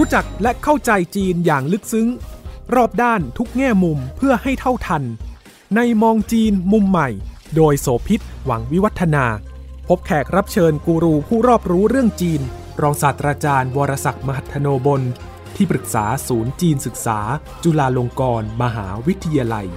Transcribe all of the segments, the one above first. รู้จักและเข้าใจจีนอย่างลึกซึ้งรอบด้านทุกแง่มุมเพื่อให้เท่าทันในมองจีนมุมใหม่โดยโสภิตหวังวิวัฒนาพบแขกรับเชิญกูรูผู้รอบรู้เรื่องจีนรองศาสตราจารย์วรศักดิ์มหัทโนบลที่ปรึกษาศูนย์จีนศึกษาจุฬาลงกรณ์มหาวิทยาลัย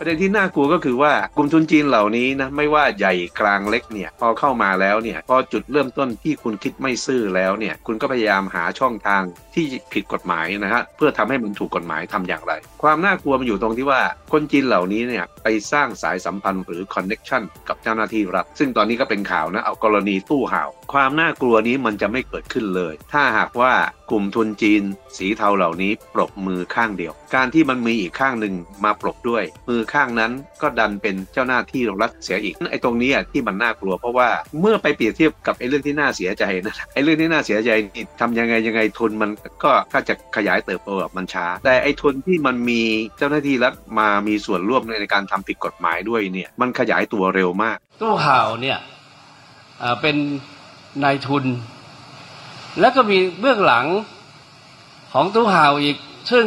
ประเด็นที่น่ากลัวก็คือว่ากลุ่มทุนจีนเหล่านี้นะไม่ว่าใหญ่กลางเล็กเนี่ยพอเข้ามาแล้วเนี่ยพอจุดเริ่มต้นที่คุณคิดไม่ซื่อแล้วเนี่ยคุณก็พยายามหาช่องทางที่ผิดกฎหมายนะฮะเพื่อทำให้มันถูกกฎหมายทำอย่างไรความน่ากลัวมันอยู่ตรงที่ว่าคนจีนเหล่านี้เนี่ยไปสร้างสายสัมพันธ์หรือคอนเน็กชันกับเจ้าหน้าที่รัฐซึ่งตอนนี้ก็เป็นข่าวนะเอากรณีตู้ห่าวความน่ากลัวนี้มันจะไม่เกิดขึ้นเลยถ้าหากว่ากลุ่มทุนจีนสีเทาเหล่านี้ปรบมือข้างเดียวการที่มันมีอีกข้างหนึ่งมาปรบด้วยมือข้างนั้นก็ดันเป็นเจ้าหน้าที่รัฐเสียอีกไอ้ตรงนี้ที่มันน่ากลัวเพราะว่าเมื่อไปเปรียบเทียบกับไอ้เรื่องที่น่าเสียใจนะไอ้เรื่องที่น่าเสียใจนี่ทำยังไงทุนมันก็จะขยายเติบโตแบบมันช้าแต่ไอ้ทุนที่มันมีเจ้าหน้าที่รัฐมามีส่วนร่วมในการทำผิดกฎหมายด้วยเนี่ยมันขยายตัวเร็วมากตู้ห่าวเนี่ยเป็นนายทุนแล้วก็มีเบื้องหลังของตู้ห่าวอีกซึ่ง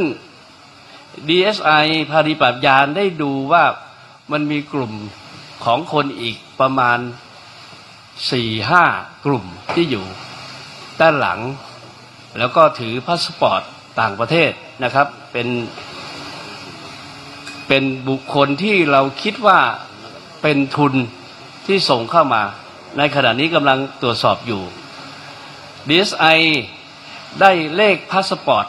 DSI ภารีปราบยานได้ดูว่ามันมีกลุ่มของคนอีกประมาณ 4-5 กลุ่มที่อยู่ด้านหลังแล้วก็ถือพาสปอร์ตต่างประเทศนะครับเป็นบุคคลที่เราคิดว่าเป็นทุนที่ส่งเข้ามาในขณะนี้กำลังตรวจสอบอยู่ DSI ได้เลขพาสปอร์ต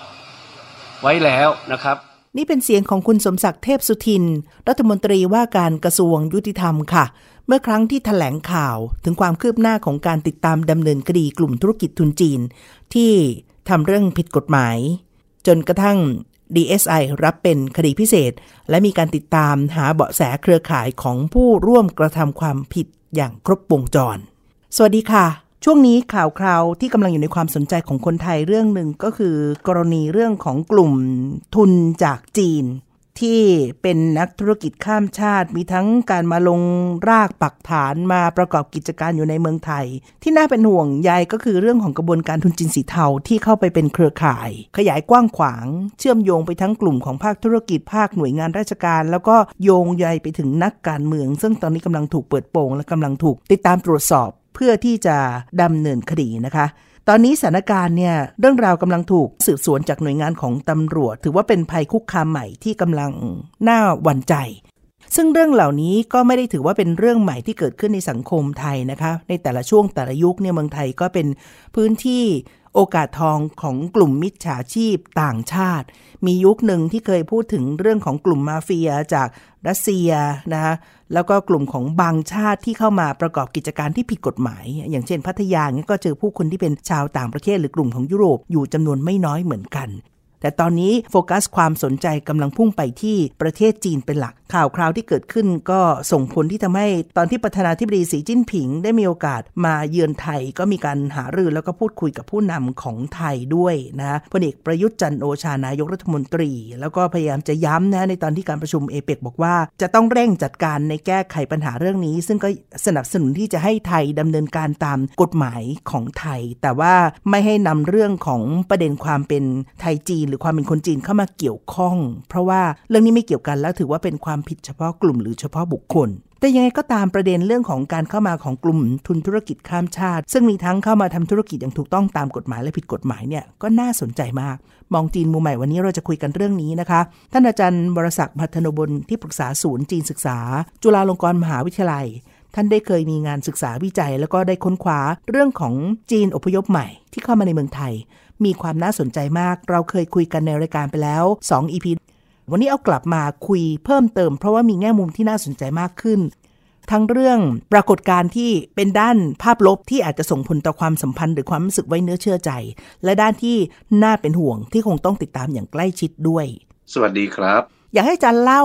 ไว้แล้วนะครับนี่เป็นเสียงของคุณสมศักดิ์เทพสุทินรัฐมนตรีว่าการกระทรวงยุติธรรมค่ะเมื่อครั้งที่แถลงข่าวถึงความคืบหน้าของการติดตามดำเนินคดีกลุ่มธุรกิจทุนจีนที่ทำเรื่องผิดกฎหมายจนกระทั่ง DSI รับเป็นคดีพิเศษและมีการติดตามหาเบาะแสเครือข่ายของผู้ร่วมกระทำความผิดอย่างครบวงจรสวัสดีค่ะช่วงนี้ข่าวคราวที่กำลังอยู่ในความสนใจของคนไทยเรื่องหนึ่งก็คือกรณีเรื่องของกลุ่มทุนจากจีนที่เป็นนักธุรกิจข้ามชาติมีทั้งการมาลงรากปักฐานมาประกอบกิจการอยู่ในเมืองไทยที่น่าเป็นห่วงใยก็คือเรื่องของกระบวนการทุนจีนสีเทาที่เข้าไปเป็นเครือข่ายขยายกว้างขวางเชื่อมโยงไปทั้งกลุ่มของภาคธุรกิจภาคหน่วยงานราชการแล้วก็โยงใยไปถึงนักการเมืองซึ่งตอนนี้กำลังถูกเปิดโปงและกำลังถูกติดตามตรวจสอบเพื่อที่จะดำเนินคดีนะคะตอนนี้สถานการณ์เนี่ยเรื่องราวกำลังถูกสืบสวนจากหน่วยงานของตำรวจถือว่าเป็นภัยคุกคามใหม่ที่กำลังน่าหวั่นใจซึ่งเรื่องเหล่านี้ก็ไม่ได้ถือว่าเป็นเรื่องใหม่ที่เกิดขึ้นในสังคมไทยนะคะในแต่ละช่วงแต่ละยุคเนี่ยเมืองไทยก็เป็นพื้นที่โอกาสทองของกลุ่มมิจฉาชีพต่างชาติมียุคหนึ่งที่เคยพูดถึงเรื่องของกลุ่มมาเฟียจากรัสเซียนะคะแล้วก็กลุ่มของบางชาติที่เข้ามาประกอบกิจการที่ผิดกฎหมายอย่างเช่นพัทยาเนี่ยก็เจอผู้คนที่เป็นชาวต่างประเทศหรือกลุ่มของยุโรปอยู่จำนวนไม่น้อยเหมือนกันแต่ตอนนี้โฟกัสความสนใจกำลังพุ่งไปที่ประเทศจีนเป็นหลักข่าวคราวที่เกิดขึ้นก็ส่งผลที่ทำให้ตอนที่ประธานาธิบดีสีจิ้นผิงได้มีโอกาสมาเยือนไทยก็มีการหารือแล้วก็พูดคุยกับผู้นำของไทยด้วยนะพลเอกประยุทธ์จันทร์โอชานายกรัฐมนตรีแล้วก็พยายามจะย้ำนะในตอนที่การประชุมเอเปกบอกว่าจะต้องเร่งจัดการในแก้ไขปัญหาเรื่องนี้ซึ่งก็สนับสนุนที่จะให้ไทยดำเนินการตามกฎหมายของไทยแต่ว่าไม่ให้นำเรื่องของประเด็นความเป็นไทยจีนหรือความเป็นคนจีนเข้ามาเกี่ยวข้องเพราะว่าเรื่องนี้ไม่เกี่ยวกันแล้วถือว่าเป็นความผิดเฉพาะกลุ่มหรือเฉพาะบุคคลแต่ยังไงก็ตามประเด็นเรื่องของการเข้ามาของกลุ่มทุนธุรกิจข้ามชาติซึ่งมีทั้งเข้ามาทำธุรกิจอย่างถูกต้องตามกฎหมายและผิดกฎหมายเนี่ยก็น่าสนใจมากมองจีนมุมใหม่วันนี้เราจะคุยกันเรื่องนี้นะคะท่านอาจารย์วรศักดิ์มหัทโนบลที่ปรึกษาศูนย์จีนศึกษาจุฬาลงกรณ์มหาวิทยาลัยท่านได้เคยมีงานศึกษาวิจัยแล้วก็ได้ค้นคว้าเรื่องของจีนอพยพใหม่ที่เข้ามาในเมืองไทยมีความน่าสนใจมากเราเคยคุยกันในรายการไปแล้ว2 EP วันนี้เอากลับมาคุยเพิ่มเติมเพราะว่ามีแง่มุมที่น่าสนใจมากขึ้นทั้งเรื่องปรากฏการณ์ที่เป็นด้านภาพลบที่อาจจะส่งผลต่อความสัมพันธ์หรือความรู้สึกไว้เนื้อเชื่อใจและด้านที่น่าเป็นห่วงที่คงต้องติดตามอย่างใกล้ชิดด้วยสวัสดีครับอยากให้อาจารย์เล่า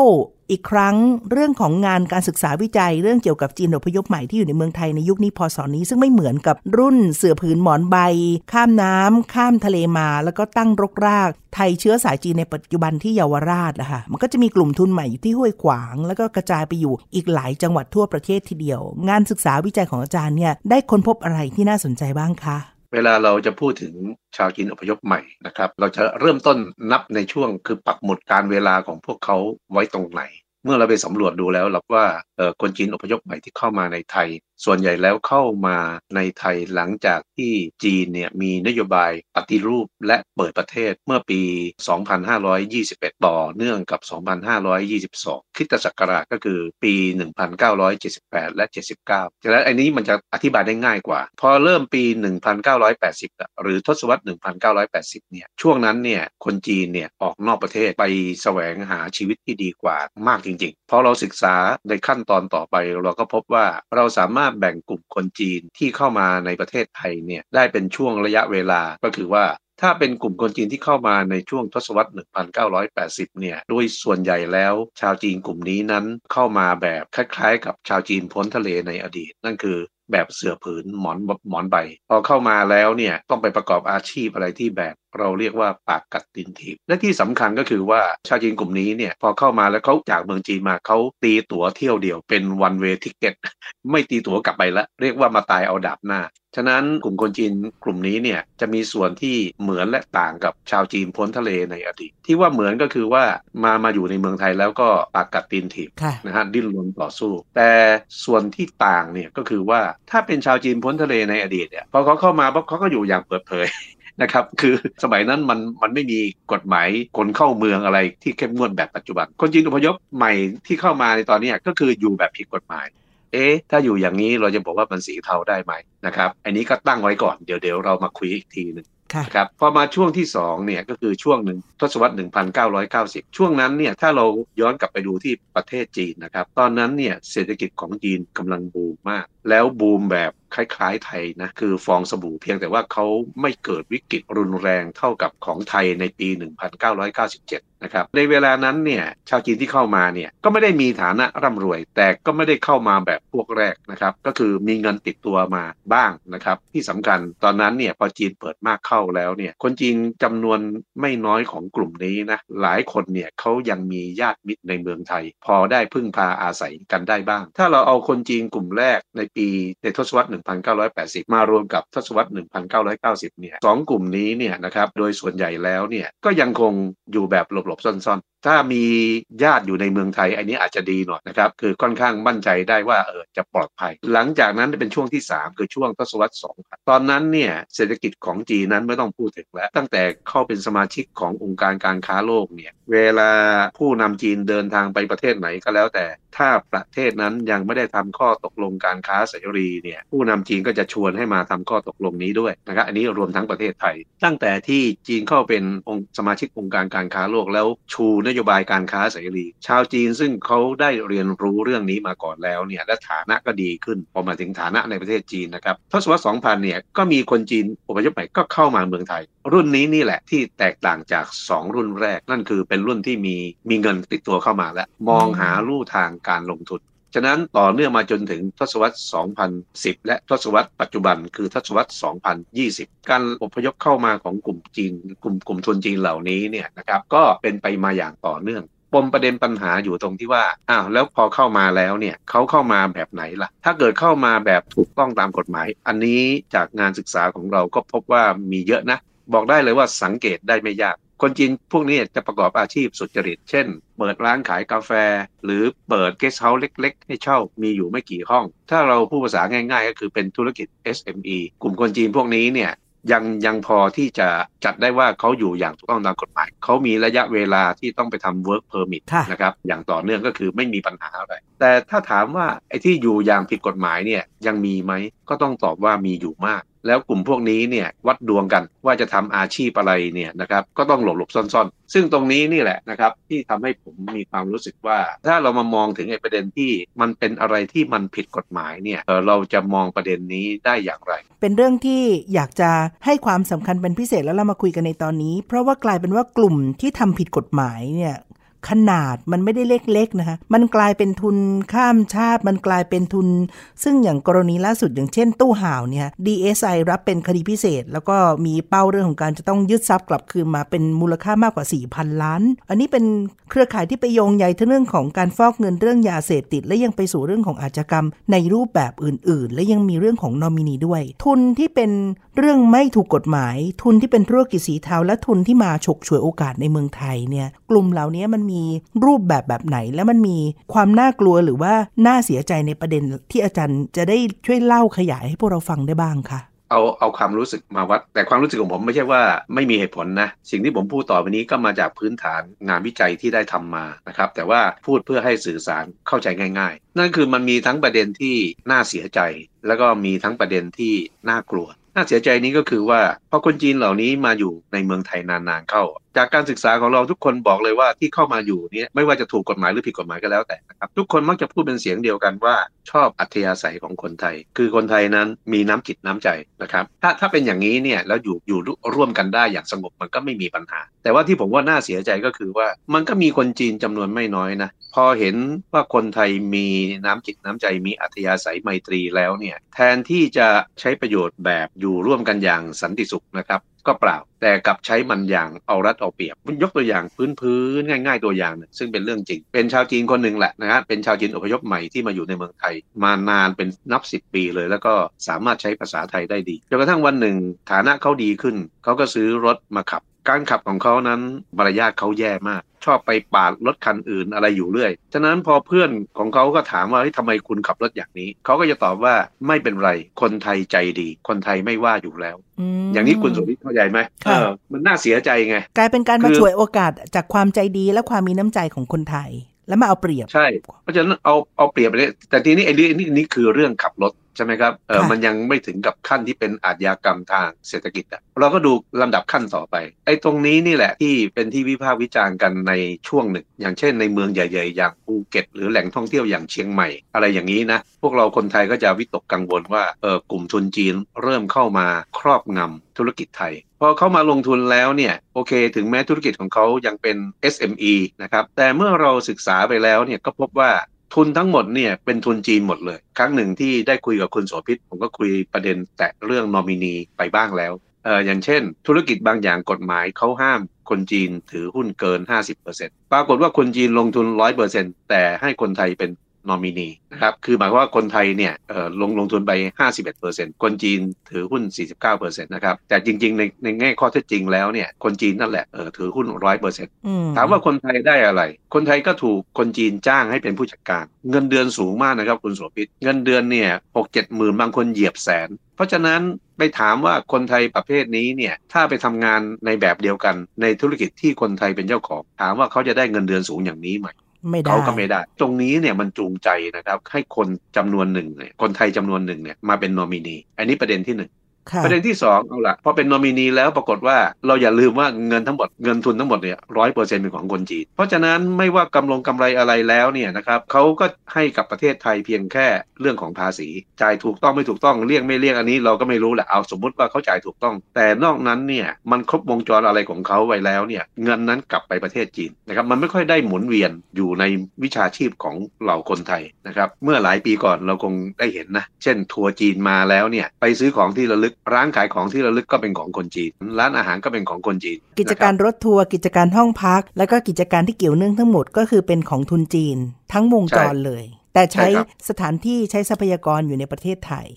อีกครั้งเรื่องของงานการศึกษาวิจัยเรื่องเกี่ยวกับจีนอพยพใหม่ที่อยู่ในเมืองไทยในยุคนี้พศนี้ซึ่งไม่เหมือนกับรุ่นเสือผืนหมอนใบข้ามน้ำข้ามทะเลมาแล้วก็ตั้งรกรากไทยเชื้อสายจีนในปัจจุบันที่เยาวราชนะคะมันก็จะมีกลุ่มทุนใหม่อยู่ที่ห้วยขวางแล้วก็กระจายไปอยู่อีกหลายจังหวัดทั่วประเทศทีเดียวงานศึกษาวิจัยของอาจารย์เนี่ยได้ค้นพบอะไรที่น่าสนใจบ้างคะเวลาเราจะพูดถึงชาวจีนอพยพใหม่นะครับเราจะเริ่มต้นนับในช่วงคือปักหมุดการเวลาของพวกเขาไว้ตรงไหนเมื่อเราไปสำรวจดูแล้วเราว่าคนจีนอพยพใหม่ที่เข้ามาในไทยส่วนใหญ่แล้วเข้ามาในไทยหลังจากที่จีนเนี่ยมีนโยบายปฏิรูปและเปิดประเทศเมื่อปี 2521 ต่อเนื่องกับ 2522 คริสตศักราชก็คือปี 1978 และ 79 ฉะนั้นอันนี้มันจะอธิบายได้ง่ายกว่าพอเริ่มปี 1980 หรือทศวรรษ 1980 เนี่ยช่วงนั้นเนี่ยคนจีนเนี่ยออกนอกประเทศไปแสวงหาชีวิตที่ดีกว่ามากจริงๆพอเราศึกษาในขั้นตอนต่อไปเราก็พบว่าเราสามารถแบ่งกลุ่มคนจีนที่เข้ามาในประเทศไทยเนี่ยได้เป็นช่วงระยะเวลาก็คือว่าถ้าเป็นกลุ่มคนจีนที่เข้ามาในช่วงทศวรรษ 1980 เนี่ยโดยส่วนใหญ่แล้วชาวจีนกลุ่มนี้นั้นเข้ามาแบบคล้ายๆกับชาวจีนพ้นทะเลในอดีตนั่นคือแบบเสือผืนหมอนใบพอเข้ามาแล้วเนี่ยต้องไปประกอบอาชีพอะไรที่แบบเราเรียกว่าปากกัดตินถีบและที่สำคัญก็คือว่าชาวจีนกลุ่มนี้เนี่ยพอเข้ามาแล้วเขาจากเมืองจีนมาเขาตีตั๋วเที่ยวเดียวเป็น one way ticket ไม่ตีตั๋วกลับไปละเรียกว่ามาตายเอาดาบหน้าฉะนั้นกลุ่มคนจีนกลุ่มนี้เนี่ยจะมีส่วนที่เหมือนและต่างกับชาวจีนพ้นทะเลในอดีตที่ว่าเหมือนก็คือว่ามาอยู่ในเมืองไทยแล้วก็ปากกัดตีนถีบนะฮะดิ้นรนต่อสู้แต่ส่วนที่ต่างเนี่ยก็คือว่าถ้าเป็นชาวจีนพ้นทะเลในอดีตเนี่ยพอเขาเข้ามาปุ๊บเขาก็อยู่อย่างเปิดเผยนะครับคือสมัยนั้นมันไม่มีกฎหมายคนเข้าเมืองอะไรที่เข้มงวดแบบปัจจุบันคนจีนอพยพใหม่ที่เข้ามาในตอนนี้ก็คืออยู่แบบผิดกฎหมายถ้าอยู่อย่างนี้เราจะบอกว่ามันสีเทาได้ไหมนะครับอันนี้ก็ตั้งไว้ก่อนเดี๋ยวเรามาคุยอีกทีนึงครับพอมาช่วงที่2เนี่ยก็คือช่วงหนึ่งทศวรรษ 1990 ช่วงนั้นเนี่ยถ้าเราย้อนกลับไปดูที่ประเทศจีนนะครับตอนนั้นเนี่ยเศรษฐกิจของจีนกำลังบูมมากแล้วบูมแบบคล้ายๆไทยนะคือฟองสบู่เพียงแต่ว่าเขาไม่เกิดวิกฤตรุนแรงเท่ากับของไทยในปี 1997 นะครับในเวลานั้นเนี่ยชาวจีนที่เข้ามาเนี่ยก็ไม่ได้มีฐานะร่ำรวยแต่ก็ไม่ได้เข้ามาแบบพวกแรกนะครับก็คือมีเงินติดตัวมาบ้างนะครับที่สำคัญตอนนั้นเนี่ยพอจีนเปิดมากเข้าแล้วเนี่ยคนจีนจำนวนไม่น้อยของกลุ่มนี้นะหลายคนเนี่ยเขายังมีญาติมิตรในเมืองไทยพอได้พึ่งพาอาศัยกันได้บ้างถ้าเราเอาคนจีนกลุ่มแรกในปีในทศวรรษ1980 มารวมกับทศวรรษ 1990 เนี่ยสองกลุ่มนี้เนี่ยนะครับโดยส่วนใหญ่แล้วเนี่ยก็ยังคงอยู่แบบหลบๆซ่อนๆถ้ามีญาติอยู่ในเมืองไทยอันนี้อาจจะดีหน่อยนะครับคือค่อนข้างมั่นใจได้ว่าจะปลอดภัยหลังจากนั้นเป็นช่วงที่3คือช่วงทศวรรษ 2000 ตอนนั้นเนี่ยเศรษฐกิจของจีนนั้นไม่ต้องพูดถึงแล้วตั้งแต่เข้าเป็นสมาชิกขององค์การการค้าโลกเนี่ยเวลาผู้นำจีนเดินทางไปประเทศไหนก็แล้วแต่ถ้าประเทศนั้นยังไม่ได้ทำข้อตกลงการค้าเสรีเนี่ยผู้นำจีนก็จะชวนให้มาทำข้อตกลงนี้ด้วยนะครับอันนี้รวมทั้งประเทศไทยตั้งแต่ที่จีนเข้าเป็นองค์สมาชิกองค์การการค้าโลกแล้วชูนโยบายการค้าเสรีชาวจีนซึ่งเขาได้เรียนรู้เรื่องนี้มาก่อนแล้วเนี่ยและฐานะก็ดีขึ้นพอมาถึงฐานะในประเทศจีนนะครับทศวรรษ 2000 เนี่ยก็มีคนจีนอพยพใหม่ก็เข้ามาเมืองไทยรุ่นนี้นี่แหละที่แตกต่างจาก2รุ่นแรกนั่นคือเป็นรุ่นที่มีเงินติดตัวเข้ามาและมองหาลู่ทางการลงทุนฉะนั้นต่อเนื่องมาจนถึงทศวรรษ 2010 และทศวรรษปัจจุบันคือทศวรรษ 2020 การอพยพเข้ามาของกลุ่มจีนกลุ่มทุนจีนเหล่านี้เนี่ยนะครับก็เป็นไปมาอย่างต่อเนื่องปมประเด็นปัญหาอยู่ตรงที่ว่าแล้วพอเข้ามาแล้วเนี่ยเขาเข้ามาแบบไหนล่ะถ้าเกิดเข้ามาแบบถูกต้องตามกฎหมายอันนี้จากงานศึกษาของเราก็พบว่ามีเยอะนะบอกได้เลยว่าสังเกตได้ไม่ยากคนจีนพวกนี้จะประกอบอาชีพสุจริตเช่นเปิดร้านขายกาแฟหรือเปิดเกสต์เฮาส์เล็กๆให้เช่ามีอยู่ไม่กี่ห้องถ้าเราพูดภาษาง่ายๆก็คือเป็นธุรกิจ SME กลุ่มคนจีนพวกนี้เนี่ยยังพอที่จะจัดได้ว่าเขาอยู่อย่างถูกต้องตามกฎหมายเขามีระยะเวลาที่ต้องไปทำ work permit นะครับอย่างต่อเนื่องก็คือไม่มีปัญหาอะไรแต่ถ้าถามว่าไอ้ที่อยู่อย่างผิดกฎหมายเนี่ยยังมีไหมก็ต้องตอบว่ามีอยู่มากแล้วกลุ่มพวกนี้เนี่ยวัดดวงกันว่าจะทำอาชีพอะไรเนี่ยนะครับก็ต้องหลบซ่อนๆซึ่งตรงนี้นี่แหละนะครับที่ทำให้ผมมีความรู้สึกว่าถ้าเรามามองถึงไอ้ประเด็นที่มันเป็นอะไรที่มันผิดกฎหมายเนี่ยเราจะมองประเด็นนี้ได้อย่างไรเป็นเรื่องที่อยากจะให้ความสำคัญเป็นพิเศษแล้วเรามาคุยกันในตอนนี้เพราะว่ากลายเป็นว่ากลุ่มที่ทำผิดกฎหมายเนี่ย ขนาดมันไม่ได้เล็กๆนะคะมันกลายเป็นทุนข้ามชาติมันกลายเป็นทุนซึ่งอย่างกรณีล่าสุดอย่างเช่นตู้ห่าวเนี่ย DSI รับเป็นคดีพิเศษแล้วก็มีเป้าเรื่องของการจะต้องยึดทรัพย์กลับคืนมาเป็นมูลค่ามากกว่า 4,000 ล้านอันนี้เป็นเครือข่ายที่ไปโยงใยถึงเรื่องของการฟอกเงินเรื่องยาเสพติดและยังไปสู่เรื่องของอาชญากรรมในรูปแบบอื่นๆและยังมีเรื่องของนอมินีด้วยทุนที่เป็นเรื่องไม่ถูกกฎหมายทุนที่เป็นธุรกิจสีเทาและทุนที่มาฉกฉวยโอกาสในเมืองไทยเนี่ยกลุ่มเหล่านี้มันมีรูปแบบไหนและมันมีความน่ากลัวหรือว่าน่าเสียใจในประเด็นที่อาจารย์จะได้ช่วยเล่าขยายให้พวกเราฟังได้บ้างค่ะเอาความรู้สึกมาวัดแต่ความรู้สึกของผมไม่ใช่ว่าไม่มีเหตุผลนะสิ่งที่ผมพูดต่อไปนี้ก็มาจากพื้นฐานงานวิจัยที่ได้ทำมานะครับแต่ว่าพูดเพื่อให้สื่อสารเข้าใจง่ายๆนั่นคือมันมีทั้งประเด็นที่น่าเสียใจแล้วก็มีทั้งประเด็นที่น่ากลัวน่าเสียใจนี้ก็คือว่าพอคนจีนเหล่านี้มาอยู่ในเมืองไทยนานๆเข้าจากการศึกษาของเราทุกคนบอกเลยว่าที่เข้ามาอยู่นี้ไม่ว่าจะถูกกฎหมายหรือผิดกฎหมายก็แล้วแต่นะครับทุกคนมักจะพูดเป็นเสียงเดียวกันว่าชอบอัธยาศัยของคนไทยคือคนไทยนั้นมีน้ำจิตน้ำใจนะครับถ้าเป็นอย่างนี้เนี่ยแล้วอยู่ร่วมกันได้อย่างสงบมันก็ไม่มีปัญหาแต่ว่าที่ผมว่าน่าเสียใจก็คือว่ามันก็มีคนจีนจำนวนไม่น้อยนะพอเห็นว่าคนไทยมีน้ำจิตน้ำใจมีอัธยาศัยไมตรีแล้วเนี่ยแทนที่จะใช้ประโยชน์แบบอยู่ร่วมกันอย่างสันติสุขนะครับก็เปล่าแต่กลับใช้มันอย่างเอารัดเอาเปรียบยกตัวอย่างพื้นๆง่ายๆตัวอย่างซึ่งเป็นเรื่องจริงเป็นชาวจีนคนหนึ่งแหละนะฮะเป็นชาวจีนอพยพใหม่ที่มาอยู่ในเมืองไทยมานานเป็นนับ10 ปีเลยแล้วก็สามารถใช้ภาษาไทยได้ดีจนกระทั่งวันหนึ่งฐานะเขาดีขึ้นเขาก็ซื้อรถมาขับการขับของเขานั้นมารยาทเขาแย่มากชอบไปปาดรถคันอื่นอะไรอยู่เรื่อยฉะนั้นพอเพื่อนของเขาก็ถามว่าทำไมคุณขับรถอย่างนี้เขาก็จะตอบว่าไม่เป็นไรคนไทยใจดีคนไทยไม่ว่าอยู่แล้ว อย่างนี้คุณสุริเข้าใจไหมมันน่าเสียใจไงกลายเป็นการมาฉวยโอกาสจากความใจดีและความมีน้ำใจของคนไทยแล้วมาเอาเปรียบใช่เพราะฉะนั้นเอาเปรียบไปเลยแต่ทีนี้ไอ้นี่คือเรื่องขับรถใช่ไหมครับมันยังไม่ถึงกับขั้นที่เป็นอาชญากรรมทางเศรษฐกิจอ่ะเราก็ดูลำดับขั้นต่อไปไอ้ตรงนี้นี่แหละที่เป็นที่วิพากษ์วิจารณ์กันในช่วงหนึ่งอย่างเช่นในเมืองใหญ่ๆอย่างภูเก็ตหรือแหล่งท่องเที่ยวอย่างเชียงใหม่อะไรอย่างนี้นะพวกเราคนไทยก็จะวิตกกังวลว่ากลุ่มทุนจีนเริ่มเข้ามาครอบงำธุรกิจไทยพอเขามาลงทุนแล้วเนี่ยโอเคถึงแม้ธุรกิจของเขายังเป็น SME นะครับแต่เมื่อเราศึกษาไปแล้วเนี่ยก็พบว่าทุนทั้งหมดเนี่ยเป็นทุนจีนหมดเลยครั้งหนึ่งที่ได้คุยกับคุณโสภิตผมก็คุยประเด็นแตะเรื่องนอมินีไปบ้างแล้วอย่างเช่นธุรกิจบางอย่างกฎหมายเขาห้ามคนจีนถือหุ้นเกิน 50% ปรากฏว่าคนจีนลงทุน 100% แต่ให้คนไทยเป็นนอมินีนะครับคือหมายความว่าคนไทยเนี่ยลงทุนไป 51% คนจีนถือหุ้น 49% นะครับแต่จริงๆในแง่ข้อเท็จจริงแล้วเนี่ยคนจีนนั่นแหละถือหุ้น 100% ถามว่าคนไทยได้อะไรคนไทยก็ถูกคนจีนจ้างให้เป็นผู้จัดการเงินเดือนสูงมากนะครับคุณโสภิตเงินเดือนเนี่ย 6-7 หมื่นบางคนเหยียบแสนเพราะฉะนั้นไปถามว่าคนไทยประเภทนี้เนี่ยถ้าไปทำงานในแบบเดียวกันในธุรกิจที่คนไทยเป็นเจ้าของถามว่าเขาจะได้เงินเดือนสูงอย่างนี้ไหมเขาก็ไม่ได้ตรงนี้เนี่ยมันจูงใจนะครับให้คนจำนวนหนึ่งเนี่ยคนไทยจำนวนหนึ่งเนี่ยมาเป็นนอมินีอันนี้ประเด็นที่หนึ่งประเด็นที่สองเอาละพอเป็นนอมินีแล้วปรากฏว่าเราอย่าลืมว่าเงินทั้งหมดเงินทุนทั้งหมดเนี่ย 100% เป็นของคนจีนเพราะฉะนั้นไม่ว่ากำลงกำไรอะไรแล้วเนี่ยนะครับเขาก็ให้กับประเทศไทยเพียงแค่เรื่องของภาษีจ่ายถูกต้องไม่ถูกต้องเลี่ยงไม่เลี่ยงอันนี้เราก็ไม่รู้แหละเอาสมมติว่าเขาจ่ายถูกต้องแต่นอกนั้นเนี่ยมันครบวงจรอะไรของเขาไว้แล้วเนี่ยเงินนั้นกลับไปประเทศจีนนะครับมันไม่ค่อยได้หมุนเวียนอยู่ในวิชาชีพของเหล่าคนไทยนะครับเมื่อหลายปีก่อนเราคงได้เห็นนะเช่นทัวร์จีนมาแล้วเนี่ยไปซื้อของที่ระลึกร้านขายของที่ระลึกก็เป็นของคนจีนร้านอาหารก็เป็นของคนจีนกิจการรถทัวร์กิจการห้องพักแล้วก็กิจการที่เกี่ยวเนื่องทั้งหมดก็คือเป็นของทุนจีนทั้งวงจรเลยแต่ใช้สถานที่ใช้ทรัพยากรอยู่ในประเทศไทย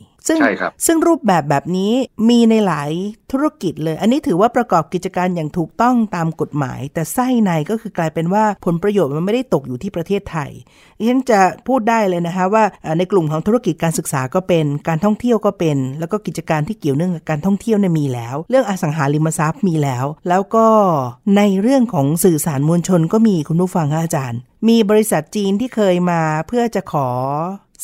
ซึ่งรูปแบบนี้มีในหลายธุรกิจเลยอันนี้ถือว่าประกอบกิจการอย่างถูกต้องตามกฎหมายแต่ไส้ในก็คือกลายเป็นว่าผลประโยชน์มันไม่ได้ตกอยู่ที่ประเทศไทยดิฉันจะพูดได้เลยนะคะว่าในกลุ่มของธุรกิจการศึกษาก็เป็นการท่องเที่ยวก็เป็นแล้วก็กิจการที่เกี่ยวเนื่องกับการท่องเที่ยวเนี่ยมีแล้วเรื่องอสังหาริมทรัพย์มีแล้วแล้วก็ในเรื่องของสื่อสารมวลชนก็มีคุณผู้ฟังอาจารย์มีบริษัทจีนที่เคยมาเพื่อจะขอ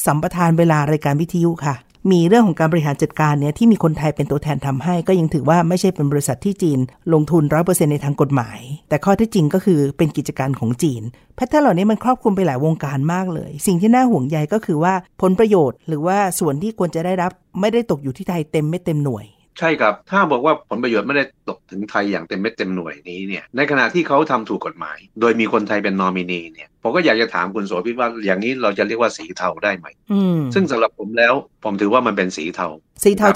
สัมปทานเวลารายการวิทยุค่ะมีเรื่องของการบริหารจัดการเนี่ยที่มีคนไทยเป็นตัวแทนทำให้ก็ยังถือว่าไม่ใช่เป็นบริษัทที่จีนลงทุน 100% ในทางกฎหมายแต่ข้อที่จริงก็คือเป็นกิจการของจีนแพทเทิร์นเหล่านี้มันครอบคลุมไปหลายวงการมากเลยสิ่งที่น่าห่วงใยก็คือว่าผลประโยชน์หรือว่าส่วนที่ควรจะได้รับไม่ได้ตกอยู่ที่ไทยเต็มไม่เต็มหน่วย ใช่ครับถ้าบอกว่าผลประโยชน์ไม่ได้ตกถึงไทยอย่างเต็มเม็ดเต็มหน่วยนี้เนี่ยในขณะที่เขาทำถูกกฎหมายโดยมีคนไทยเป็นนอมินีเนี่ยผมก็อยากจะถามคุณโสภิตว่าอย่างนี้เราจะเรียกว่าสีเทาได้ไหมซึ่งสำหรับผมแล้วผมถือว่ามันเป็นสีเทา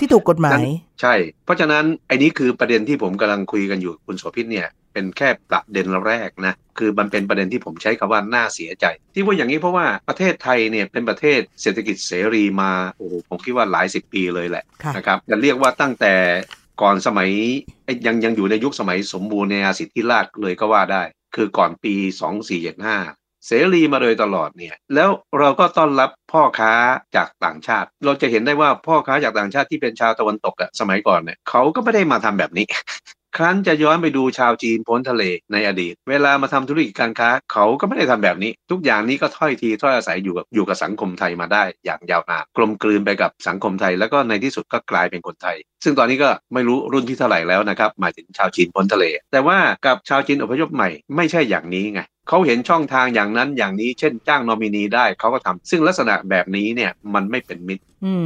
ที่ถูกกฎหมายใช่เพราะฉะนั้นไอ้นี้คือประเด็นที่ผมกำลังคุยกันอยู่คุณโสภิตเนี่ยเป็นแค่ประเด็นแรกนะคือมันเป็นประเด็นที่ผมใช้คำว่าน่าเสียใจที่ว่าอย่างนี้เพราะว่าประเทศไทยเนี่ยเป็นประเทศเศรษฐกิจเสรีมาโอ้โหผมคิดว่าหลายสิบปีเลยแหละนะครับจะเรียกว่าตั้งแต่ก่อนสมัยยังอยู่ในยุคสมัยสมบูรณาญาสิทธิราชย์เลยก็ว่าได้คือก่อนปี2475เสรีมาโดยตลอดเนี่ยแล้วเราก็ต้อนรับพ่อค้าจากต่างชาติเราจะเห็นได้ว่าพ่อค้าจากต่างชาติที่เป็นชาวตะวันตกอะสมัยก่อนเนี่ยเขาก็ไม่ได้มาทำแบบนี้ ครั้นจะย้อนไปดูชาวจีนพ้นทะเลในอดีตเวลามาทำธุรกิจการค้าเขาก็ไม่ได้ทำแบบนี้ทุกอย่างนี้ก็ถ้อยทีถ้อยอาศัยอยู่กับสังคมไทยมาได้อย่างยาวนานกลมกลืนไปกับสังคมไทยแล้วก็ในที่สุดก็กลายเป็นคนไทยซึ่งตอนนี้ก็ไม่รู้รุ่นที่เท่าไหร่แล้วนะครับหมายถึงชาวจีนพ้นทะเลแต่ว่ากับชาวจีนอพยพใหม่ไม่ใช่อย่างนี้ไงเขาเห็นช่องทางอย่างนั้นอย่างนี้เช่นจ้างนอมินีได้เขาก็ทำซึ่งลักษณะแบบนี้เนี่ยมันไม่เป็นมิตร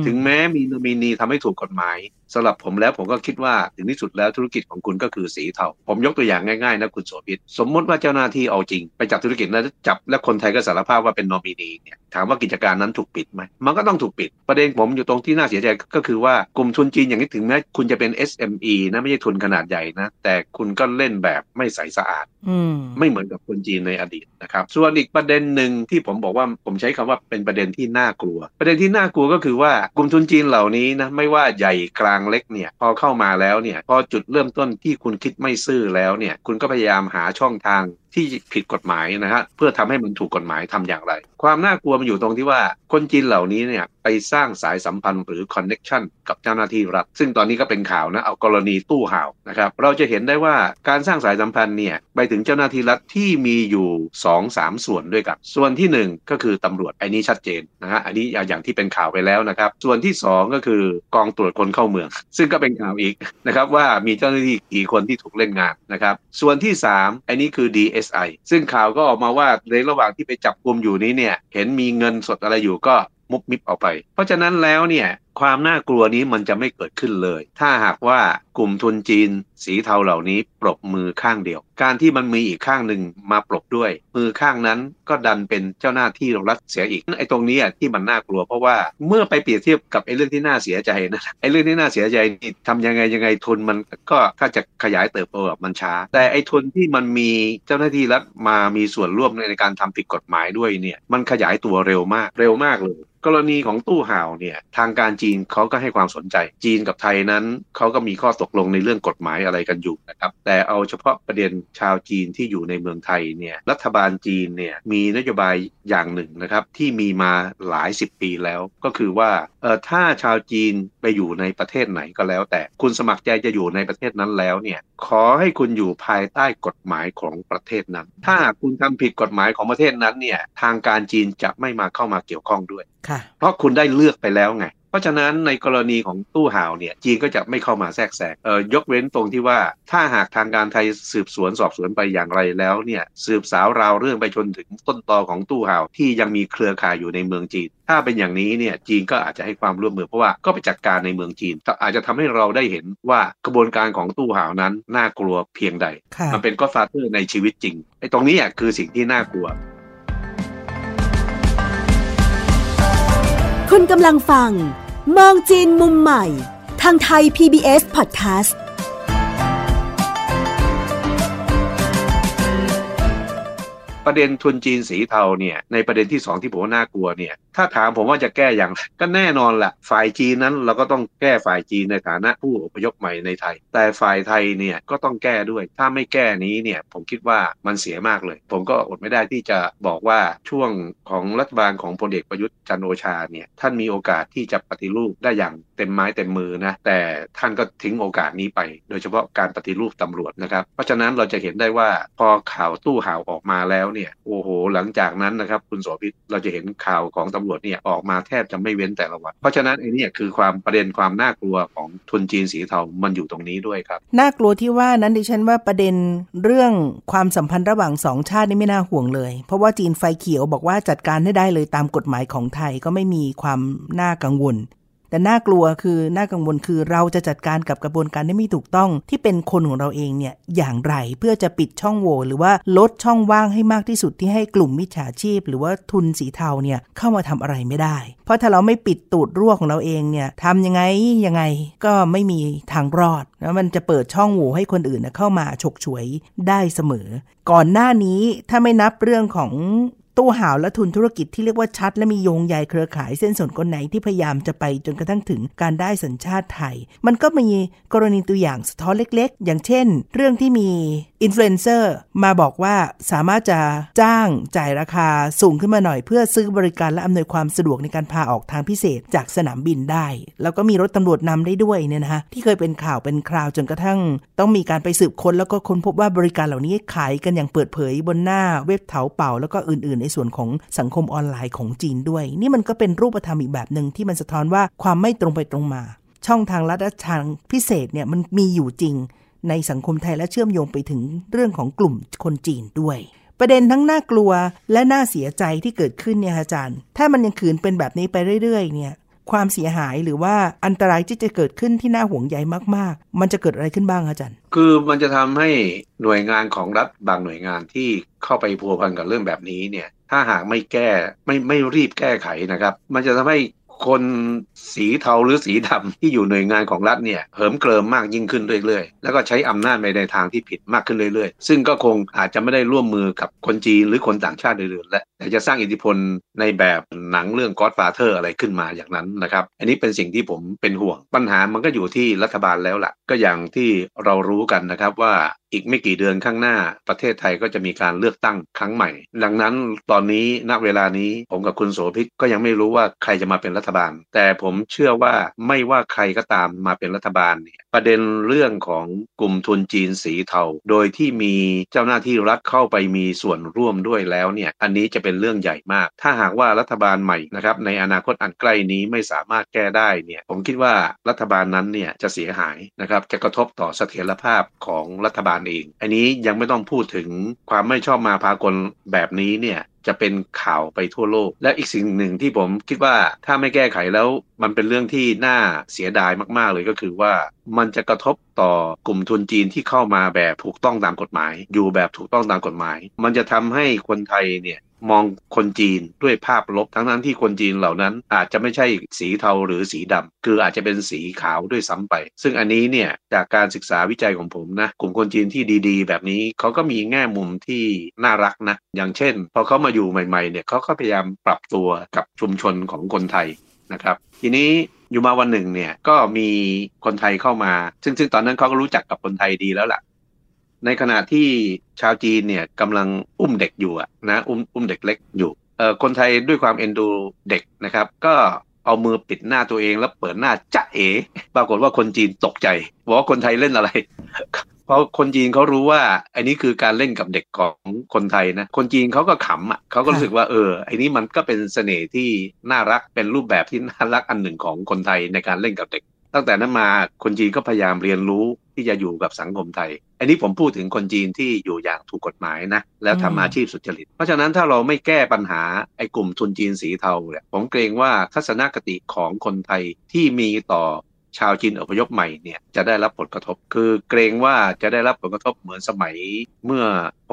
ถึงแม้มีนอมินีทำให้ถูกกฎหมายสำหรับผมแล้วผมก็คิดว่าถึงที่สุดแล้วธุรกิจของคุณก็คือสีเทาผมยกตัวอย่างง่ายๆนะคุณโสภิตสมมติว่าเจ้าหน้าที่เอาจริงไปจับธุรกิจแล้วจับแล้วคนไทยก็สารภาพว่าเป็นนอมินีเนี่ยถามว่ากิจการนั้นถูกปิดไหมมันก็ต้องถูกปิดประเด็นผมอยู่ตรงที่น่าเสียใจก็คือว่ากลุ่มทุนจีนอย่างนี้ถึงแม้คุณจะเป็น SME นะไม่ใช่ทุนขนาดใหญ่นะแต่คุณก็เล่นแบบไม่ใสสะอาดไม่เหมือนกับคนจีนในอดีตนะครับส่วนอีกประเด็นหนึ่งที่ผมบอกว่าผมใช้คำว่าเป็นประเด็นที่น่ากลัวประเด็นที่น่ากลัวก็คือว่ากลุ่มทุนจีนเหล่านี้นะไม่ว่าใหญ่กลางเล็กเนี่ยพอเข้ามาแล้วเนี่ยพอจุดเริ่มต้นที่คุณคิดไม่ซื่อแล้วเนี่ยคุณก็พยายามหาช่องทางที่ผิดกฎหมายนะฮะเพื่อทำให้มันถูกกฎหมายทำอย่างไรความน่ากลัวมันอยู่ตรงที่ว่าคนจีนเหล่านี้เนี่ยไปสร้างสายสัมพันธ์หรือคอนเน็กชันกับเจ้าหน้าที่รัฐซึ่งตอนนี้ก็เป็นข่าวนะเอากรณีตู้ห่าวนะครับเราจะเห็นได้ว่าการสร้างสายสัมพันธ์เนี่ยไปถึงเจ้าหน้าที่รัฐที่มีอยู่ 2-3 ส่วนด้วยกันส่วนที่1ก็คือตำรวจอันนี้ชัดเจนนะฮะอันนี้อย่างที่เป็นข่าวไปแล้วนะครับส่วนที่2ก็คือกองตรวจคนเข้าเมืองซึ่งก็เป็นข่าวอีกนะครับว่ามีเจ้าหน้าที่กี่คนที่ถูกเล่นงานนะครับส่วนที่3อันนี้คือ DSI ซึ่งข่าวก็ออกมาว่าในระหว่างที่ไปจับกุมอยู่นี้เนี่ยเห็นมีเงินสดอะไรอยู่ก็มุบมิบเอาไปเพราะฉะนั้นแล้วเนี่ยความน่ากลัวนี้มันจะไม่เกิดขึ้นเลยถ้าหากว่ากลุ่มทุนจีนสีเทาเหล่านี้ปรบมือข้างเดียวการที่มันมีอีกข้างหนึ่งมาปรบด้วยมือข้างนั้นก็ดันเป็นเจ้าหน้าที่รัฐเสียอีกไอ้ตรงนี้ที่มันน่ากลัวเพราะว่าเมื่อไปเปรียบเทียบกับไอ้เรื่องที่น่าเสียใจนะไอ้เรื่องที่น่าเสียใจนี่ทำยังไงทุนมันก็ถ้าจะขยายเติบโตมันช้าแต่ไอ้ทุนที่มันมีเจ้าหน้าที่รัฐมามีส่วนร่วมในการทำผิดกฎหมายด้วยเนี่ยมันขยายตัวเร็วมากเลยกรณีของตู้ห่าวเนี่ยทางการจีนเขาก็ให้ความสนใจจีนกับไทยนั้นเขาก็มีข้อตกลงในเรื่องกฎหมายอะไรกันอยู่นะครับแต่เอาเฉพาะประเด็นชาวจีนที่อยู่ในเมืองไทยเนี่ยรัฐบาลจีนเนี่ยมีนโยบายอย่างหนึ่งนะครับที่มีมาหลายสิบปีแล้วก็คือว่าถ้าชาวจีนไปอยู่ในประเทศไหนก็แล้วแต่คุณสมัครใจจะอยู่ในประเทศนั้นแล้วเนี่ยขอให้คุณอยู่ภายใต้กฎหมายของประเทศนั้นถ้าคุณทำผิดกฎหมายของประเทศนั้นเนี่ยทางการจีนจะไม่มาเข้ามาเกี่ยวข้องด้วยเพราะคุณได้เลือกไปแล้วไงเพราะฉะนั้นในกรณีของตู้ห่าวเนี่ยจีนก็จะไม่เข้ามาแทรกแซงยกเว้นตรงที่ว่าถ้าหากทางการไทยสืบสวนสอบสวนไปอย่างไรแล้วเนี่ยสืบสาวราวเรื่องไปจนถึงต้นตอของตู้ห่าวที่ยังมีเครือข่ายอยู่ในเมืองจีนถ้าเป็นอย่างนี้เนี่ยจีนก็อาจจะให้ความร่วมมือเพราะว่าก็ไปจัดการในเมืองจีนอาจจะทำให้เราได้เห็นว่ากระบวนการของตู้ห่าวนั้นน่ากลัวเพียงใดมันเป็นก็อดฟาเธอร์ในชีวิตจริงไอ้ตรงนี้คือสิ่งที่น่ากลัวคุณกำลังฟังมองจีนมุมใหม่ทางไทย PBS Podcast ประเด็นทุนจีนสีเทาเนี่ยในประเด็นที่2ที่ผมว่าน่ากลัวเนี่ยถ้าถามผมว่าจะแก้อย่างไรก็แน่นอนแหละฝ่ายจีนนั้นเราก็ต้องแก้ฝ่ายจีนในฐานะผู้อพยพใหม่ในไทยแต่ฝ่ายไทยเนี่ยก็ต้องแก้ด้วยถ้าไม่แก้นี้เนี่ยผมคิดว่ามันเสียมากเลยผมก็อดไม่ได้ที่จะบอกว่าช่วงของรัฐบาลของพลเอกประยุทธ์จันทร์โอชาเนี่ยท่านมีโอกาสที่จะปฏิรูปได้อย่างเต็มไม้เต็มมือนะแต่ท่านก็ทิ้งโอกาสนี้ไปโดยเฉพาะการปฏิรูปตำรวจนะครับเพราะฉะนั้นเราจะเห็นได้ว่าพอข่าวตู้ห่าวออกมาแล้วเนี่ยโอ้โหหลังจากนั้นนะครับคุณโสภิตเราจะเห็นข่าวของตำรวจเนี่ยออกมาแทบจะไม่เว้นแต่ละวันเพราะฉะนั้นไอ้นี่คือความประเด็นความน่ากลัวของทุนจีนสีเทามันอยู่ตรงนี้ด้วยครับน่ากลัวที่ว่านั้นดิฉันว่าประเด็นเรื่องความสัมพันธ์ระหว่างสองชาตินี่ไม่น่าห่วงเลยเพราะว่าจีนไฟเขียวบอกว่าจัดการให้ได้เลยตามกฎหมายของไทยก็ไม่มีความน่ากังวล แต่น่ากลัวคือน่ากังวลคือเราจะจัดการกับกระบวนการที่ไม่ถูกต้องที่เป็นคนของเราเองเนี่ยอย่างไรเพื่อจะปิดช่องโหว่หรือว่าลดช่องว่างให้มากที่สุดที่ให้กลุ่มมิจฉาชีพหรือว่าทุนสีเทาเนี่ยเข้ามาทำอะไรไม่ได้เพราะถ้าเราไม่ปิดตูดรั่วของเราเองเนี่ยทำยังไงก็ไม่มีทางรอดแล้วมันจะเปิดช่องโหว่ให้คนอื่นนะเข้ามาฉกฉวยได้เสมอก่อนหน้านี้ถ้าไม่นับเรื่องของตู้ห่าวและทุนธุรกิจที่เรียกว่าชัดและมีโยงใยเครือข่ายเส้นสนคนไหนที่พยายามจะไปจนกระทั่งถึงการได้สัญชาติไทยมันก็มีกรณีตัวอย่างสะท้อนเล็กๆอย่างเช่นเรื่องที่มีอินฟลูเอนเซอร์มาบอกว่าสามารถจะจ้างจ่ายราคาสูงขึ้นมาหน่อยเพื่อซื้อบริการและอำนวยความสะดวกในการพาออกทางพิเศษจากสนามบินได้แล้วก็มีรถตำรวจนำได้ด้วยเนี่ยนะฮะที่เคยเป็นข่าวเป็นคราวจนกระทั่งต้องมีการไปสืบค้นแล้วก็ค้นพบว่าบริการเหล่านี้ขายกันอย่างเปิดเผยบนหน้าเว็บเถาเป่าแล้วก็อื่นๆในส่วนของสังคมออนไลน์ของจีนด้วยนี่มันก็เป็นรูปธรรมอีกแบบนึงที่มันสะท้อนว่าความไม่ตรงไปตรงมาช่องทางลัดและทางพิเศษเนี่ยมันมีอยู่จริงในสังคมไทยและเชื่อมโยงไปถึงเรื่องของกลุ่มคนจีนด้วยประเด็นทั้งน่ากลัวและน่าเสียใจที่เกิดขึ้นเนี่ยอาจารย์ถ้ามันยังขืนเป็นแบบนี้ไปเรื่อยๆเนี่ยความเสียหายหรือว่าอันตรายที่จะเกิดขึ้นที่น่าห่วงใยมากๆมันจะเกิดอะไรขึ้นบ้างอาจารย์คือมันจะทำให้หน่วยงานของรัฐบางหน่วยงานที่เข้าไปพัวพันกับเรื่องแบบนี้เนี่ยถ้าหากไม่แก้ไม่รีบแก้ไขนะครับมันจะทำให้คนสีเทาหรือสีดำที่อยู่หน่วยงานของรัฐเนี่ยเหิมเกริมมากยิ่งขึ้นเรื่อยๆแล้วก็ใช้อำนาจไปในทางที่ผิดมากขึ้นเรื่อยๆซึ่งก็คงอาจจะไม่ได้ร่วมมือกับคนจีนหรือคนต่างชาติอื่นๆและแต่จะสร้างอิทธิพลในแบบหนังเรื่อง Godfather อะไรขึ้นมาอย่างนั้นนะครับอันนี้เป็นสิ่งที่ผมเป็นห่วงปัญหามันก็อยู่ที่รัฐบาลแล้วล่ะก็อย่างที่เรารู้กันนะครับว่าอีกไม่กี่เดือนข้างหน้าประเทศไทยก็จะมีการเลือกตั้งครั้งใหม่ดังนั้นตอนนี้ณเวลานี้ผมกับคุณโสภิตก็ยังไม่รู้ว่าใครจะมาเป็นรัฐบาลแต่ผมเชื่อว่าไม่ว่าใครก็ตามมาเป็นรัฐบาลเนี่ยประเด็นเรื่องของกลุ่มทุนจีนสีเทาโดยที่มีเจ้าหน้าที่รัฐเข้าไปมีส่วนร่วมด้วยแล้วเนี่ยอันนี้จะเป็นเรื่องใหญ่มากถ้าหากว่ารัฐบาลใหม่นะครับในอนาคตอันใกล้นี้ไม่สามารถแก้ได้เนี่ยผมคิดว่ารัฐบาลนั้นเนี่ยจะเสียหายนะครับจะกระทบต่อเสถียรภาพของรัฐบาลเองอันนี้ยังไม่ต้องพูดถึงความไม่ชอบมาพากลแบบนี้เนี่ยจะเป็นข่าวไปทั่วโลกและอีกสิ่งหนึ่งที่ผมคิดว่าถ้าไม่แก้ไขแล้วมันเป็นเรื่องที่น่าเสียดายมากๆเลยก็คือว่ามันจะกระทบต่อกลุ่มทุนจีนที่เข้ามาแบบถูกต้องตามกฎหมายอยู่แบบถูกต้องตามกฎหมายมันจะทำให้คนไทยเนี่ยมองคนจีนด้วยภาพลบทั้งที่คนจีนเหล่านั้นอาจจะไม่ใช่สีเทาหรือสีดำคืออาจจะเป็นสีขาวด้วยซ้ำไปซึ่งอันนี้เนี่ยจากการศึกษาวิจัยของผมนะกลุ่มคนจีนที่ดีๆแบบนี้เขาก็มีแง่มุมที่น่ารักนะอย่างเช่นพอเขามาอยู่ใหม่ๆเนี่ยเขาก็พยายามปรับตัวกับชุมชนของคนไทยนะครับทีนี้อยู่มาวันหนึ่งเนี่ยก็มีคนไทยเข้ามาซึ่งตอนนั้นเขาก็รู้จักกับคนไทยดีแล้วล่ะในขณะที่ชาวจีนเนี่ยกำลังอุ้มเด็กอยู่นะอุ้มเด็กเล็กอยู่คนไทยด้วยความเอ็นดูเด็กนะครับก็เอามือปิดหน้าตัวเองแล้วเปิดหน้าจ๊ะเอ๋ปรากฏว่าคนจีนตกใจบอกว่าคนไทยเล่นอะไร เพราะคนจีนเขารู้ว่าอันนี้คือการเล่นกับเด็กของคนไทยนะคนจีนเขาก็ขำเขาก็รู้สึกว่าไอ้นี้มันก็เป็นเสน่ห์ที่น่ารักเป็นรูปแบบที่น่ารักอันหนึ่งของคนไทยในการเล่นกับเด็กตั้งแต่นั้นมาคนจีนก็พยายามเรียนรู้ที่จะอยู่กับสังคมไทยอันนี้ผมพูดถึงคนจีนที่อยู่อย่างถูกกฎหมายนะแล้วทำอาชีพสุจริตเพราะฉะนั้นถ้าเราไม่แก้ปัญหาไอ้กลุ่มทุนจีนสีเทาเนี่ยผมเกรงว่าทัศนคติของคนไทยที่มีต่อชาวจีนอพยพใหม่เนี่ยจะได้รับผลกระทบคือเกรงว่าจะได้รับผลกระทบเหมือนสมัยเมื่อ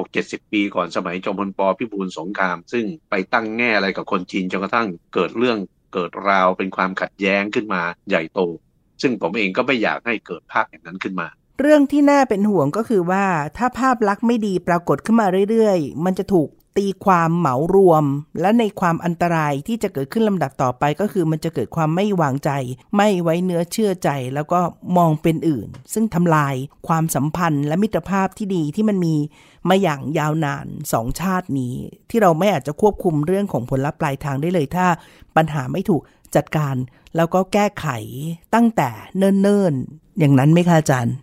60-70 ปีก่อนสมัยจอมพลป.พิบูลสงครามซึ่งไปตั้งแง่อะไรกับคนจีนจนกระทั่งเกิดเรื่องเกิดราวเป็นความขัดแย้งขึ้นมาใหญ่โตซึ่งผมเองก็ไม่อยากให้เกิดภาพอย่างนั้นขึ้นมาเรื่องที่น่าเป็นห่วงก็คือว่าถ้าภาพลักษณ์ไม่ดีปรากฏขึ้นมาเรื่อยๆมันจะถูกตีความเหมารวมและในความอันตรายที่จะเกิดขึ้นลำดับต่อไปก็คือมันจะเกิดความไม่วางใจไม่ไว้เนื้อเชื่อใจแล้วก็มองเป็นอื่นซึ่งทำลายความสัมพันธ์และมิตรภาพที่ดีที่มันมีมาอย่างยาวนานสองชาตินี้ที่เราไม่อาจจะควบคุมเรื่องของผลลัพธ์ปลายทางได้เลยถ้าปัญหาไม่ถูกจัดการแล้วก็แก้ไขตั้งแต่เนิ่นๆอย่างนั้นไหมคะอาจารย์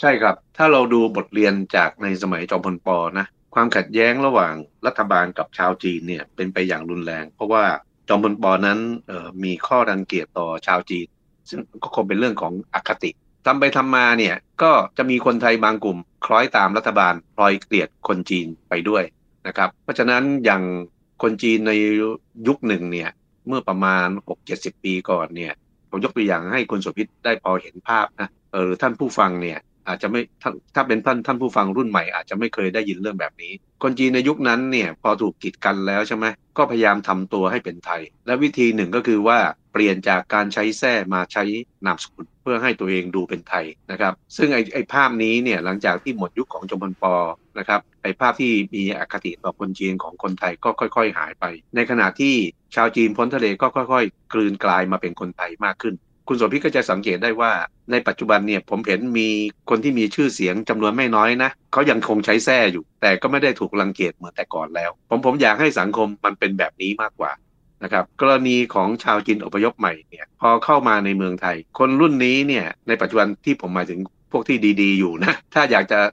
ใช่ครับถ้าเราดูบทเรียนจากในสมัยจอมพลป.นะความขัดแย้งระหว่างรัฐบาลกับชาวจีนเนี่ยเป็นไปอย่างรุนแรงเพราะว่าจอมพลป.นั้นมีข้อรังเกียจต่อชาวจีนซึ่งก็คงเป็นเรื่องของอคติทำไปทำมาเนี่ยก็จะมีคนไทยบางกลุ่มคล้อยตามรัฐบาลคล้อยเกลียดคนจีนไปด้วยนะครับเพราะฉะนั้นอย่างคนจีนในยุคหนึ่งเนี่ยเมื่อประมาณ 60-70 ปีก่อนเนี่ย ผมยกตัวอย่างให้คุณโสภิตได้พอเห็นภาพนะหรือท่านผู้ฟังเนี่ยอาจจะไม่ถ้าเป็นท่านผู้ฟังรุ่นใหม่อาจจะไม่เคยได้ยินเรื่องแบบนี้คนจีนในยุคนั้นเนี่ยพอถูกกีดกันแล้วใช่ไหมก็พยายามทำตัวให้เป็นไทยและวิธีหนึ่งก็คือว่าเปลี่ยนจากการใช้แท้มาใช้นามสกุลเพื่อให้ตัวเองดูเป็นไทยนะครับซึ่งไอ้ภาพนี้เนี่ยหลังจากที่หมดยุคของจอมพลป.นะครับไอ้ภาพที่มีอคติต่อคนจีนของคนไทยก็ค่อยๆหายไปในขณะที่ชาวจีนพ้นทะเลก็ค่อยๆกลืนกลายมาเป็นคนไทยมากขึ้นคุณโสภิตก็จะสังเกตได้ว่าในปัจจุบันเนี่ยผมเห็นมีคนที่มีชื่อเสียงจำนวนไม่น้อยนะเขายังคงใช้แท้อยู่แต่ก็ไม่ได้ถูกรังเกียจเหมือนแต่ก่อนแล้วผมอยากให้สังคมมันเป็นแบบนี้มากกว่านะครับกรณีของชาวจีนอพยพใหม่เนี่ยพอเข้ามาในเมืองไทยคนรุ่นนี้เนี่ยในปัจจุบันที่ผมหมายถึงพวกที่ดีๆอยู่นะถ้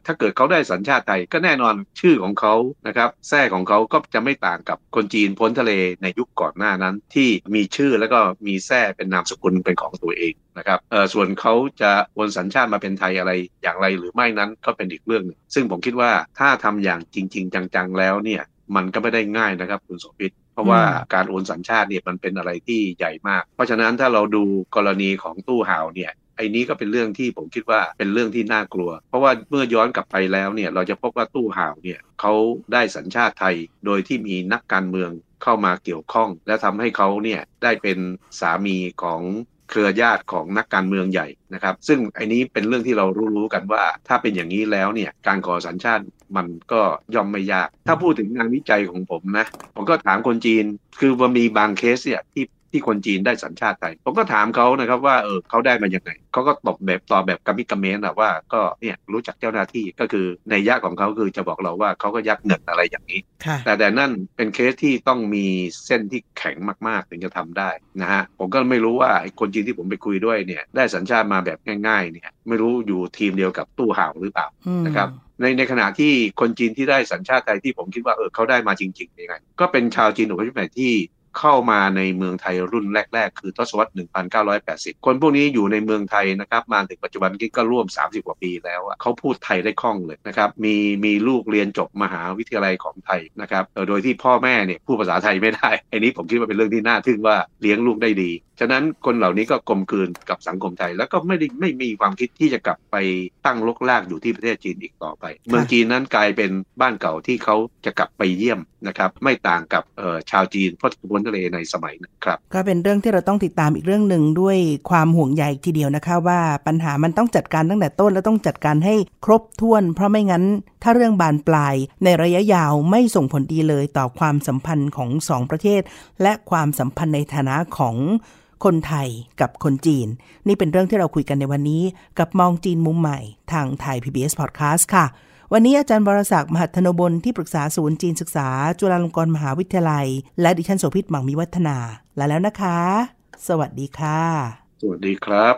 าเกิดเขาได้สัญชาติไทยก็แน่นอนชื่อของเขานะครับแท้ของเขาก็จะไม่ต่างกับคนจีนพ้นทะเลในยุคก่อนหน้านั้นที่มีชื่อแล้วก็มีแท้เป็นนามสกุลเป็นของตัวเองนะครับส่วนเขาจะวนสัญชาติมาเป็นไทยอะไรอย่างไรหรือไม่นั้นก็เป็นอีกเรื่องนึงซึ่งผมคิดว่าถ้าทำอย่างจริงๆจังๆแล้วเนี่ยมันก็ไม่ได้ง่ายนะครับคุณโสภิตเพราะว่าการโอนสัญชาติเนี่ยมันเป็นอะไรที่ใหญ่มากเพราะฉะนั้นถ้าเราดูกรณีของตู้ห่าวเนี่ยไอ้นี้ก็เป็นเรื่องที่ผมคิดว่าเป็นเรื่องที่น่ากลัวเพราะว่าเมื่อย้อนกลับไปแล้วเนี่ยเราจะพบว่าตู้ห่าวเนี่ยเขาได้สัญชาติไทยโดยที่มีนักการเมืองเข้ามาเกี่ยวข้องและทำให้เขาเนี่ยได้เป็นสามีของเครือญาติของนักการเมืองใหญ่นะครับซึ่งไอ้นี้เป็นเรื่องที่เรารู้กันว่าถ้าเป็นอย่างนี้แล้วเนี่ยการขอสัญชาติมันก็ย่อมไม่ยากถ้าพูดถึงงานวิจัยของผมนะผมก็ถามคนจีนคือว่ามีบางเคสเนี่ยที่คนจีนได้สัญชาติไทยผมก็ถามเขานะครับว่าเขาได้มาอย่างไรเขาก็ตอบแบบกะมิกะเมนอะว่าก็เนี่ยรู้จักเจ้าหน้าที่ก็คือในยะของเขาคือจะบอกเราว่าเขาก็ยักเงินอะไรอย่างนี้แต่นั่นเป็นเคสที่ต้องมีเส้นที่แข็งมากๆถึงจะทำได้นะฮะผมก็ไม่รู้ว่าคนจีนที่ผมไปคุยด้วยเนี่ยได้สัญชาติมาแบบง่ายๆเนี่ยไม่รู้อยู่ทีมเดียวกับตู้ห่าวหรือเปล่านะครับในขณะที่คนจีนที่ได้สัญชาติไทยที่ผมคิดว่าเขาได้มาจริงๆยังไงก็เป็นชาวจีนอพยพที่เข้ามาในเมืองไทยรุ่นแรกๆคือทศวรรษ 1980 คนพวกนี้อยู่ในเมืองไทยนะครับมาถึงปัจจุบันก็ร่วม30กว่าปีแล้วเขาพูดไทยได้คล่องเลยนะครับมีลูกเรียนจบมหาวิทยาลัยของไทยนะครับโดยที่พ่อแม่เนี่ยพูดภาษาไทยไม่ได้อันนี้ผมคิดว่าเป็นเรื่องที่น่าทึ่งว่าเลี้ยงลูกได้ดีฉะนั้นคนเหล่านี้ก็กลมกลืนกับสังคมไทยแล้วก็ไม่มีความคิดที่จะกลับไปตั้งรกรากอยู่ที่ประเทศจีนอีกต่อไปเมืองจีนนั้นกลายเป็นบ้านเก่าที่เขาจะกลับไปเยี่ยมนะครับไม่ต่างกับชาวจีนพ้นทะเลในสมัยนั้นครับก็เป็นเรื่องที่เราต้องติดตามอีกเรื่องนึงด้วยความห่วงใยทีเดียวนะคะว่าปัญหามันต้องจัดการตั้งแต่ต้นและต้องจัดการให้ครบถ้วนเพราะไม่งั้นถ้าเรื่องบานปลายในระยะยาวไม่ส่งผลดีเลยต่อความสัมพันธ์ของสองประเทศและความสัมพันธ์ในฐานะของคนไทยกับคนจีนนี่เป็นเรื่องที่เราคุยกันในวันนี้กับมองจีนมุมใหม่ทางไทย PBS Podcast ค่ะวันนี้อาจารย์วรศักดิ์มหัทธนบลที่ปรึกษาศูนย์จีนศึกษาจุฬาลงกรณ์มหาวิทยาลัยและดิฉันโสภิตหมั่งมีวัฒนาลาแล้วนะคะสวัสดีค่ะสวัสดีครับ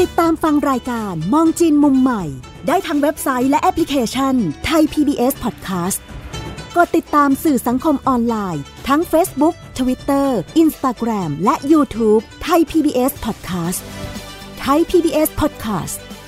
ติดตามฟังรายการมองจีนมุมใหม่ได้ทางเว็บไซต์และแอปพลิเคชันไทย PBS Podcast กดติดตามสื่อสังคมออนไลน์ทั้ง Facebook Twitter Instagram และ YouTube ไทย PBS Podcast ไทย PBS Podcast